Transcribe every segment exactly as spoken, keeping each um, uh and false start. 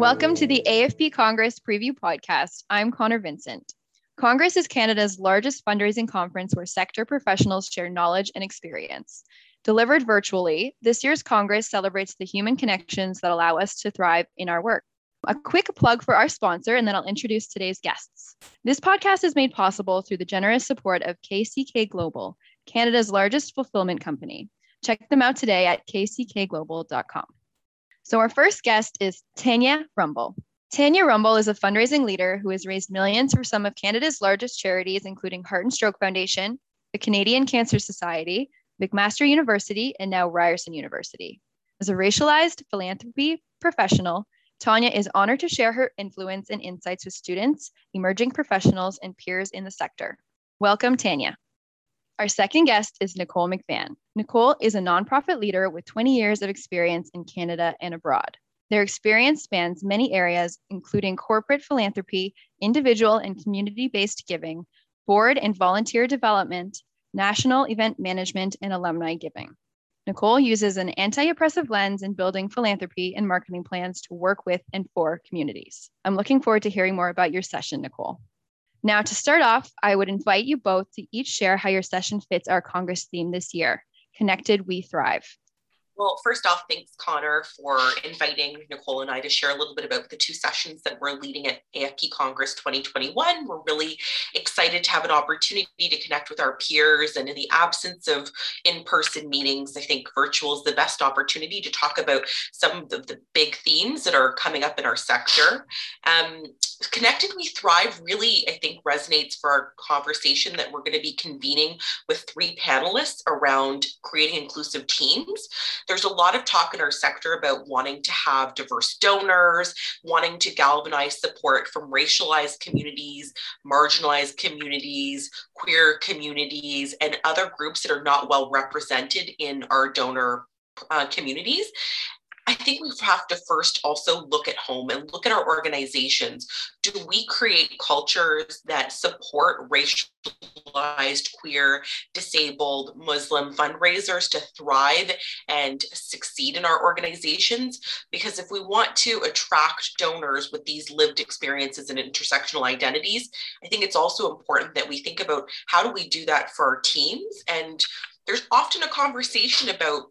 Welcome to the A F P Congress Preview Podcast. I'm Connor Vincent. Congress is Canada's largest fundraising conference where sector professionals share knowledge and experience. Delivered virtually, this year's Congress celebrates the human connections that allow us to thrive in our work. A quick plug for our sponsor, and then I'll introduce today's guests. This podcast is made possible through the generous support of K C K Global, Canada's largest fulfillment company. Check them out today at k c k global dot com. So our first guest is Tanya Rumble. Tanya Rumble is a fundraising leader who has raised millions for some of Canada's largest charities, including Heart and Stroke Foundation, the Canadian Cancer Society, McMaster University, and now Ryerson University. As a racialized philanthropy professional, Tanya is honored to share her influence and insights with students, emerging professionals, and peers in the sector. Welcome, Tanya. Our second guest is Nicole McVan. Nicole is a nonprofit leader with twenty years of experience in Canada and abroad. Their experience spans many areas, including corporate philanthropy, individual and community-based giving, board and volunteer development, national event management, and alumni giving. Nicole uses an anti-oppressive lens in building philanthropy and marketing plans to work with and for communities. I'm looking forward to hearing more about your session, Nicole. Now, to start off, I would invite you both to each share how your session fits our Congress theme this year, Connected We Thrive. Well, first off, thanks, Connor, for inviting Nicole and I to share a little bit about the two sessions that we're leading at A F P Congress twenty twenty-one. We're really excited to have an opportunity to connect with our peers, and in the absence of in-person meetings, I think virtual is the best opportunity to talk about some of the big themes that are coming up in our sector. Um, Connected We Thrive really, I think, resonates for our conversation that we're going to be convening with three panelists around creating inclusive teams. There's a lot of talk in our sector about wanting to have diverse donors, wanting to galvanize support from racialized communities, marginalized communities, queer communities, and other groups that are not well represented in our donor uh, communities. I think we have to first also look at home and look at our organizations. Do we create cultures that support racialized, queer, disabled, Muslim fundraisers to thrive and succeed in our organizations? Because if we want to attract donors with these lived experiences and intersectional identities, I think it's also important that we think about how do we do that for our teams? And there's often a conversation about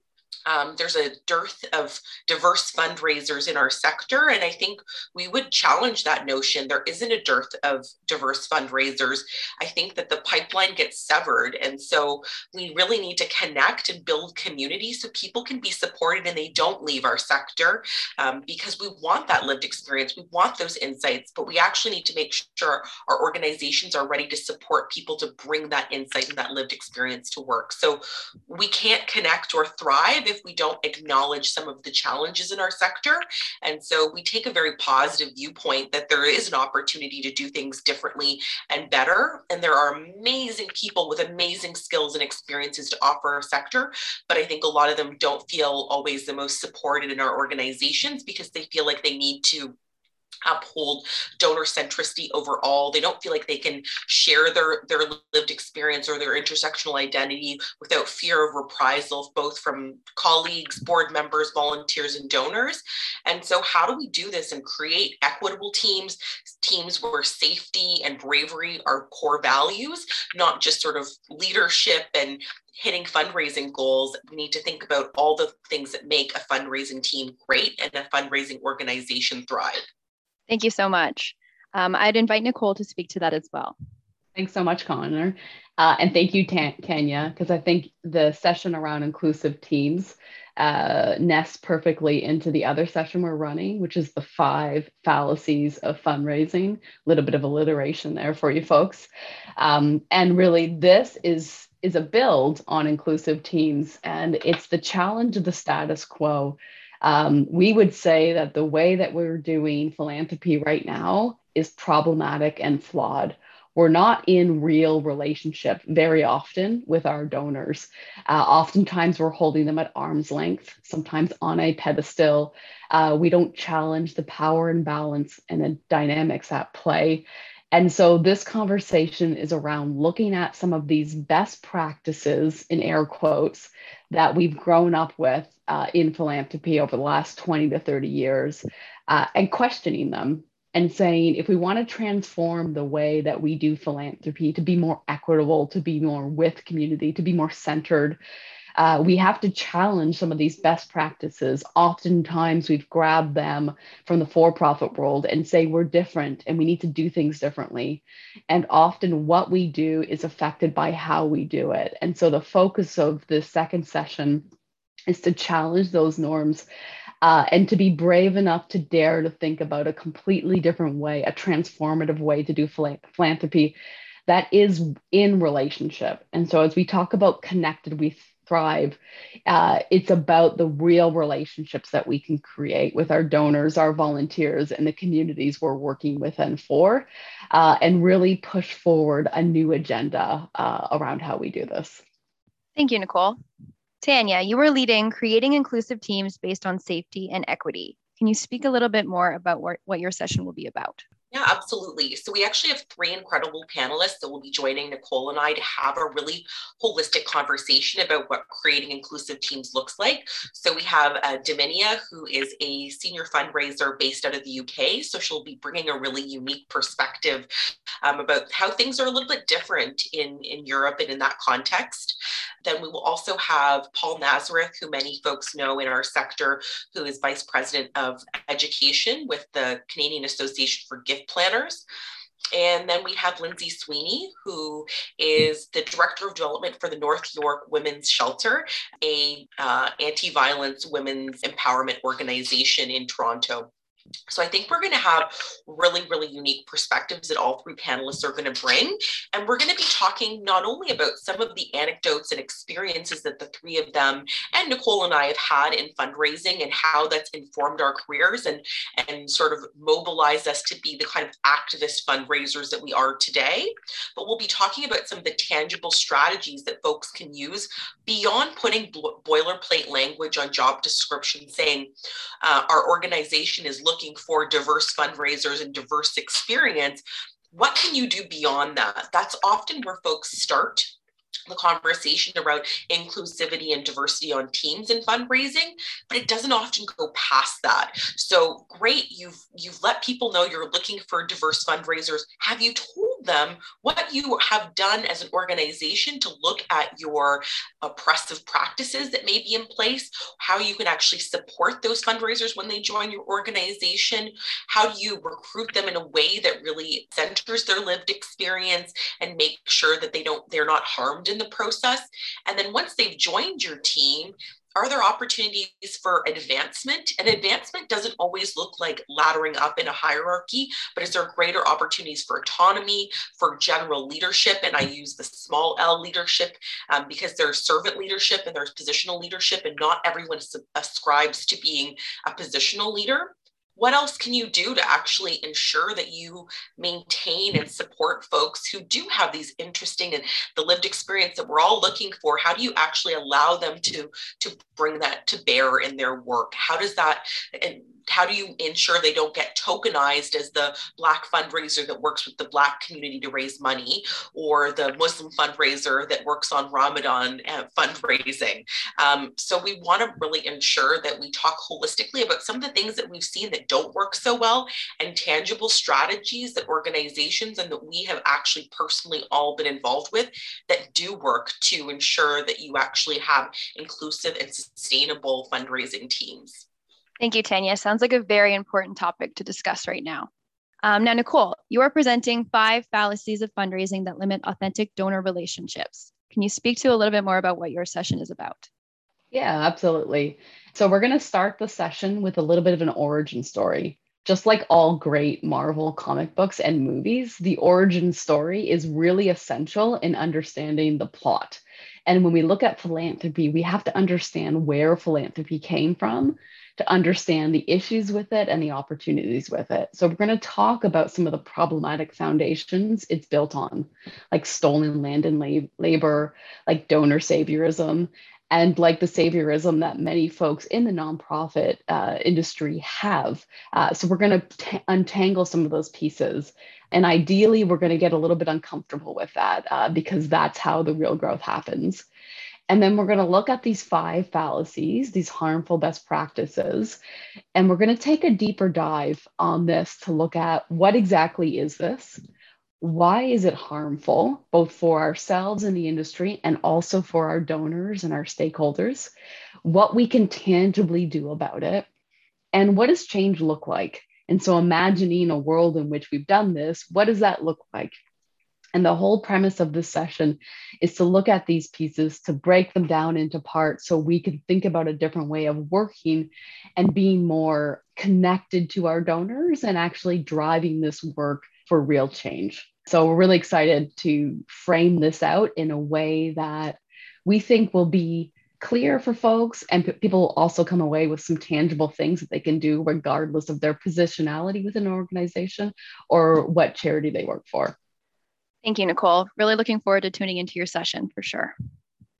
Um, there's a dearth of diverse fundraisers in our sector, and I think we would challenge that notion. There isn't a dearth of diverse fundraisers. I think that the pipeline gets severed, and so we really need to connect and build community so people can be supported and they don't leave our sector, um, because we want that lived experience. We want those insights, but we actually need to make sure our organizations are ready to support people to bring that insight and that lived experience to work. So we can't connect or thrive if we don't acknowledge some of the challenges in our sector. And so we take a very positive viewpoint that there is an opportunity to do things differently and better. And there are amazing people with amazing skills and experiences to offer our sector. But I think a lot of them don't feel always the most supported in our organizations because they feel like they need to uphold donor centricity overall. They don't feel like they can share their, their lived experience or their intersectional identity without fear of reprisal, both from colleagues, board members, volunteers, and donors. And so how do we do this and create equitable teams, teams where safety and bravery are core values, not just sort of leadership and hitting fundraising goals? We need to think about all the things that make a fundraising team great and a fundraising organization thrive. Thank you so much. Um, I'd invite Nicole to speak to that as well. Thanks so much, Connor. Uh, and thank you, Tanya, because I think the session around inclusive teams uh, nests perfectly into the other session we're running, which is the five fallacies of fundraising. A little bit of alliteration there for you folks. Um, and really, this is is a build on inclusive teams, and it's the challenge of the status quo. Um, we would say that the way that we're doing philanthropy right now is problematic and flawed. We're not in real relationship very often with our donors. Uh, oftentimes we're holding them at arm's length, sometimes on a pedestal. Uh, we don't challenge the power imbalance and the dynamics at play. And so this conversation is around looking at some of these best practices, in air quotes, that we've grown up with uh, in philanthropy over the last twenty to thirty years uh, and questioning them and saying, if we want to transform the way that we do philanthropy to be more equitable, to be more with community, to be more centered, Uh, we have to challenge some of these best practices. Oftentimes we've grabbed them from the for-profit world and say we're different and we need to do things differently. And often what we do is affected by how we do it. And so the focus of this second session is to challenge those norms uh, and to be brave enough to dare to think about a completely different way, a transformative way to do philanthropy that is in relationship. And so as we talk about connected, we thrive. Uh, it's about the real relationships that we can create with our donors, our volunteers, and the communities we're working with and for, uh, and really push forward a new agenda uh, around how we do this. Thank you, Nicole. Tanya, you were leading Creating Inclusive Teams Based on Safety and Equity. Can you speak a little bit more about what, what your session will be about? Yeah, absolutely. So we actually have three incredible panelists that will be joining Nicole and I to have a really holistic conversation about what creating inclusive teams looks like. So we have uh, Dominia, who is a senior fundraiser based out of the U K. So she'll be bringing a really unique perspective um, about how things are a little bit different in, in Europe and in that context. Then we will also have Paul Nazareth, who many folks know in our sector, who is Vice President of Education with the Canadian Association for Gift Planners. And then we have Lindsay Sweeney, who is the Director of Development for the North York Women's Shelter, a uh, anti-violence women's empowerment organization in Toronto. So I think we're going to have really, really unique perspectives that all three panelists are going to bring. And we're going to be talking not only about some of the anecdotes and experiences that the three of them and Nicole and I have had in fundraising and how that's informed our careers and, and sort of mobilized us to be the kind of activist fundraisers that we are today. But we'll be talking about some of the tangible strategies that folks can use beyond putting boilerplate language on job descriptions saying uh, our organization is looking looking for diverse fundraisers and diverse experience. What can you do beyond that? That's often where folks start the conversation about inclusivity and diversity on teams and fundraising, but it doesn't often go past that. So great, you've you've let people know you're looking for diverse fundraisers. Have you told them what you have done as an organization to look at your oppressive practices that may be in place, how you can actually support those fundraisers when they join your organization, how do you recruit them in a way that really centers their lived experience and make sure that they don't they're not harmed in the process? And then once they've joined your team, are there opportunities for advancement? And advancement doesn't always look like laddering up in a hierarchy, but is there greater opportunities for autonomy, for general leadership? And I use the small L leadership um, because there's servant leadership and there's positional leadership, and not everyone ascribes to being a positional leader. What else can you do to actually ensure that you maintain and support folks who do have these interesting and the lived experience that we're all looking for? How do you actually allow them to, to bring that to bear in their work? How does that, and how do you ensure they don't get tokenized as the Black fundraiser that works with the Black community to raise money, or the Muslim fundraiser that works on Ramadan fundraising? Um, so we want to really ensure that we talk holistically about some of the things that we've seen that don't work so well and tangible strategies that organizations and that we have actually personally all been involved with that do work to ensure that you actually have inclusive and sustainable fundraising teams. Thank you, Tanya. Sounds like a very important topic to discuss right now. Um, now, Nicole, you are presenting five fallacies of fundraising that limit authentic donor relationships. Can you speak to a little bit more about what your session is about? Yeah, absolutely. So we're going to start the session with a little bit of an origin story. Just like all great Marvel comic books and movies, the origin story is really essential in understanding the plot. And when we look at philanthropy, we have to understand where philanthropy came from to understand the issues with it and the opportunities with it. So we're going to talk about some of the problematic foundations it's built on, like stolen land and lab- labor, like donor saviorism, and like the saviorism that many folks in the nonprofit uh, industry have. Uh, so we're going to untangle some of those pieces. And ideally, we're going to get a little bit uncomfortable with that uh, because that's how the real growth happens. And then we're going to look at these five fallacies, these harmful best practices, and we're going to take a deeper dive on this to look at what exactly is this? Why is it harmful, both for ourselves in the industry and also for our donors and our stakeholders? What we can tangibly do about it, and what does change look like? And so imagining a world in which we've done this, what does that look like? And the whole premise of this session is to look at these pieces, to break them down into parts so we can think about a different way of working and being more connected to our donors and actually driving this work for real change. So we're really excited to frame this out in a way that we think will be clear for folks, and p- people will also come away with some tangible things that they can do regardless of their positionality within an organization or what charity they work for. Thank you, Nicole. Really looking forward to tuning into your session for sure.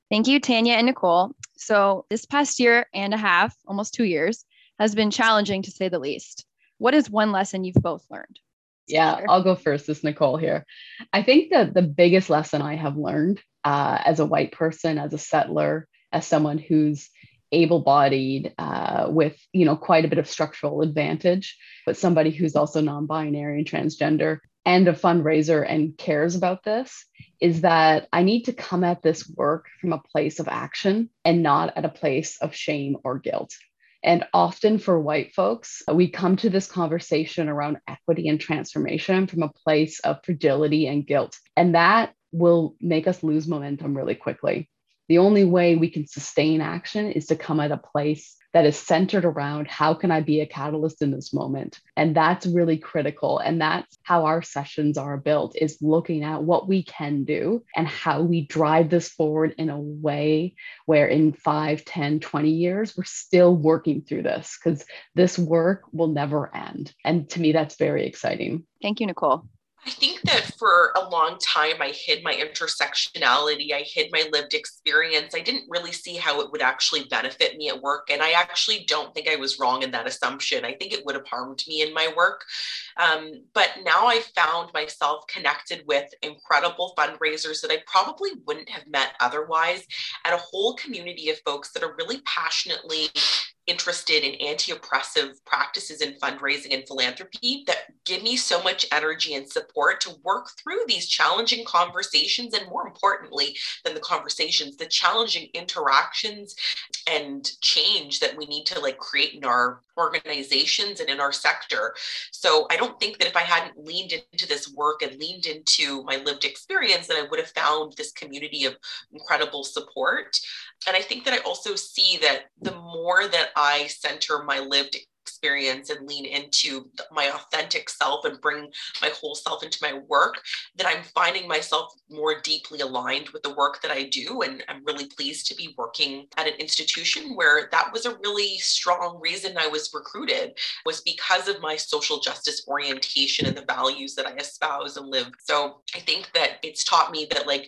Thank you, Tanya and Nicole. So this past year and a half, almost two years, has been challenging to say the least. What is one lesson you've both learned? Yeah, I'll go first. This is Nicole here. I think that the biggest lesson I have learned uh, as a white person, as a settler, as someone who's able-bodied uh, with, you know, quite a bit of structural advantage, but somebody who's also non-binary and transgender and a fundraiser and cares about this, is that I need to come at this work from a place of action and not at a place of shame or guilt. And often for white folks, we come to this conversation around equity and transformation from a place of fragility and guilt. And that will make us lose momentum really quickly. The only way we can sustain action is to come at a place that is centered around how can I be a catalyst in this moment? And that's really critical. And that's how our sessions are built, is looking at what we can do and how we drive this forward in a way where in five, ten, twenty years, we're still working through this because this work will never end. And to me, that's very exciting. Thank you, Nicole. I think that for a long time, I hid my intersectionality. I hid my lived experience. I didn't really see how it would actually benefit me at work. And I actually don't think I was wrong in that assumption. I think it would have harmed me in my work. Um, but now I found myself connected with incredible fundraisers that I probably wouldn't have met otherwise, and a whole community of folks that are really passionately interested in anti-oppressive practices in fundraising and philanthropy that give me so much energy and support to work through these challenging conversations, and more importantly than the conversations, the challenging interactions and change that we need to like create in our organizations and in our sector. So I don't think that if I hadn't leaned into this work and leaned into my lived experience, that I would have found this community of incredible support. And I think that I also see that the more that I center my lived experience and lean into my authentic self and bring my whole self into my work, that I'm finding myself more deeply aligned with the work that I do. And I'm really pleased to be working at an institution where that was a really strong reason I was recruited, was because of my social justice orientation and the values that I espouse and live. So I think that it's taught me that like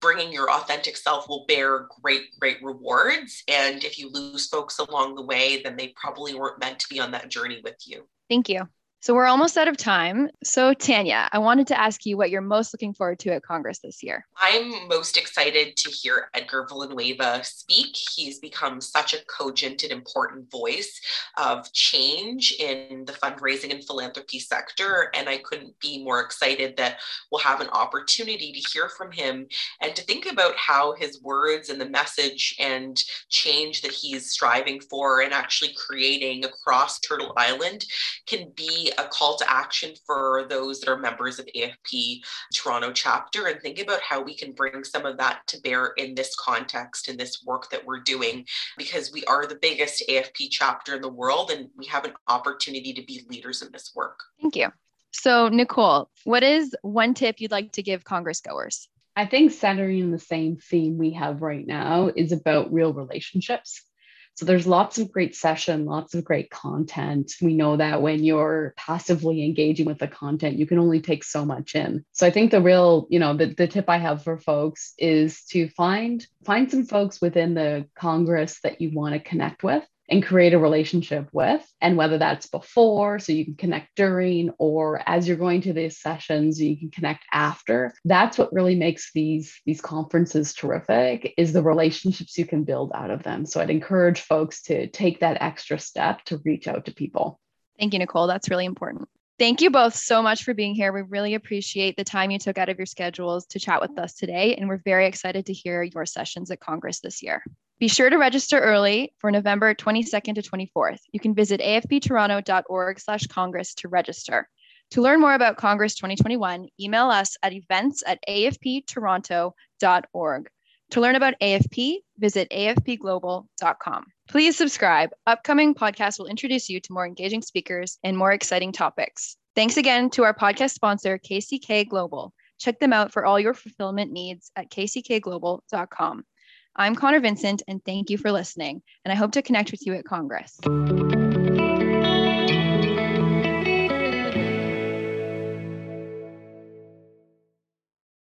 bringing your authentic self will bear great, great rewards. And if you lose folks along the way, then they probably weren't meant to be on that journey with you. Thank you. So we're almost out of time. So Tanya, I wanted to ask you what you're most looking forward to at Congress this year. I'm most excited to hear Edgar Villanueva speak. He's become such a cogent and important voice of change in the fundraising and philanthropy sector. And I couldn't be more excited that we'll have an opportunity to hear from him and to think about how his words and the message and change that he's striving for and actually creating across Turtle Island can be a call to action for those that are members of A F P Toronto chapter, and think about how we can bring some of that to bear in this context, in this work that we're doing, because we are the biggest A F P chapter in the world and we have an opportunity to be leaders in this work. Thank you. So Nicole, what is one tip you'd like to give Congressgoers? I think centering the same theme we have right now is about real relationships. So there's lots of great session, lots of great content. We know that when you're passively engaging with the content, you can only take so much in. So I think the real, you know, the, the tip I have for folks is to find, find some folks within the Congress that you want to connect with and create a relationship with. And whether that's before, so you can connect during, or as you're going to these sessions, you can connect after. That's what really makes these, these conferences terrific, is the relationships you can build out of them. So I'd encourage folks to take that extra step to reach out to people. Thank you, Nicole. That's really important. Thank you both so much for being here. We really appreciate the time you took out of your schedules to chat with us today. And we're very excited to hear your sessions at Congress this year. Be sure to register early for November twenty-second to twenty-fourth. You can visit A F P Toronto dot org slash Congress to register. To learn more about Congress twenty twenty-one, email us at events at A F P Toronto dot org. To learn about A F P, visit A F P global dot com. Please subscribe. Upcoming podcasts will introduce you to more engaging speakers and more exciting topics. Thanks again to our podcast sponsor, K C K Global. Check them out for all your fulfillment needs at K C K global dot com. I'm Connor Vincent, and thank you for listening. And I hope to connect with you at Congress.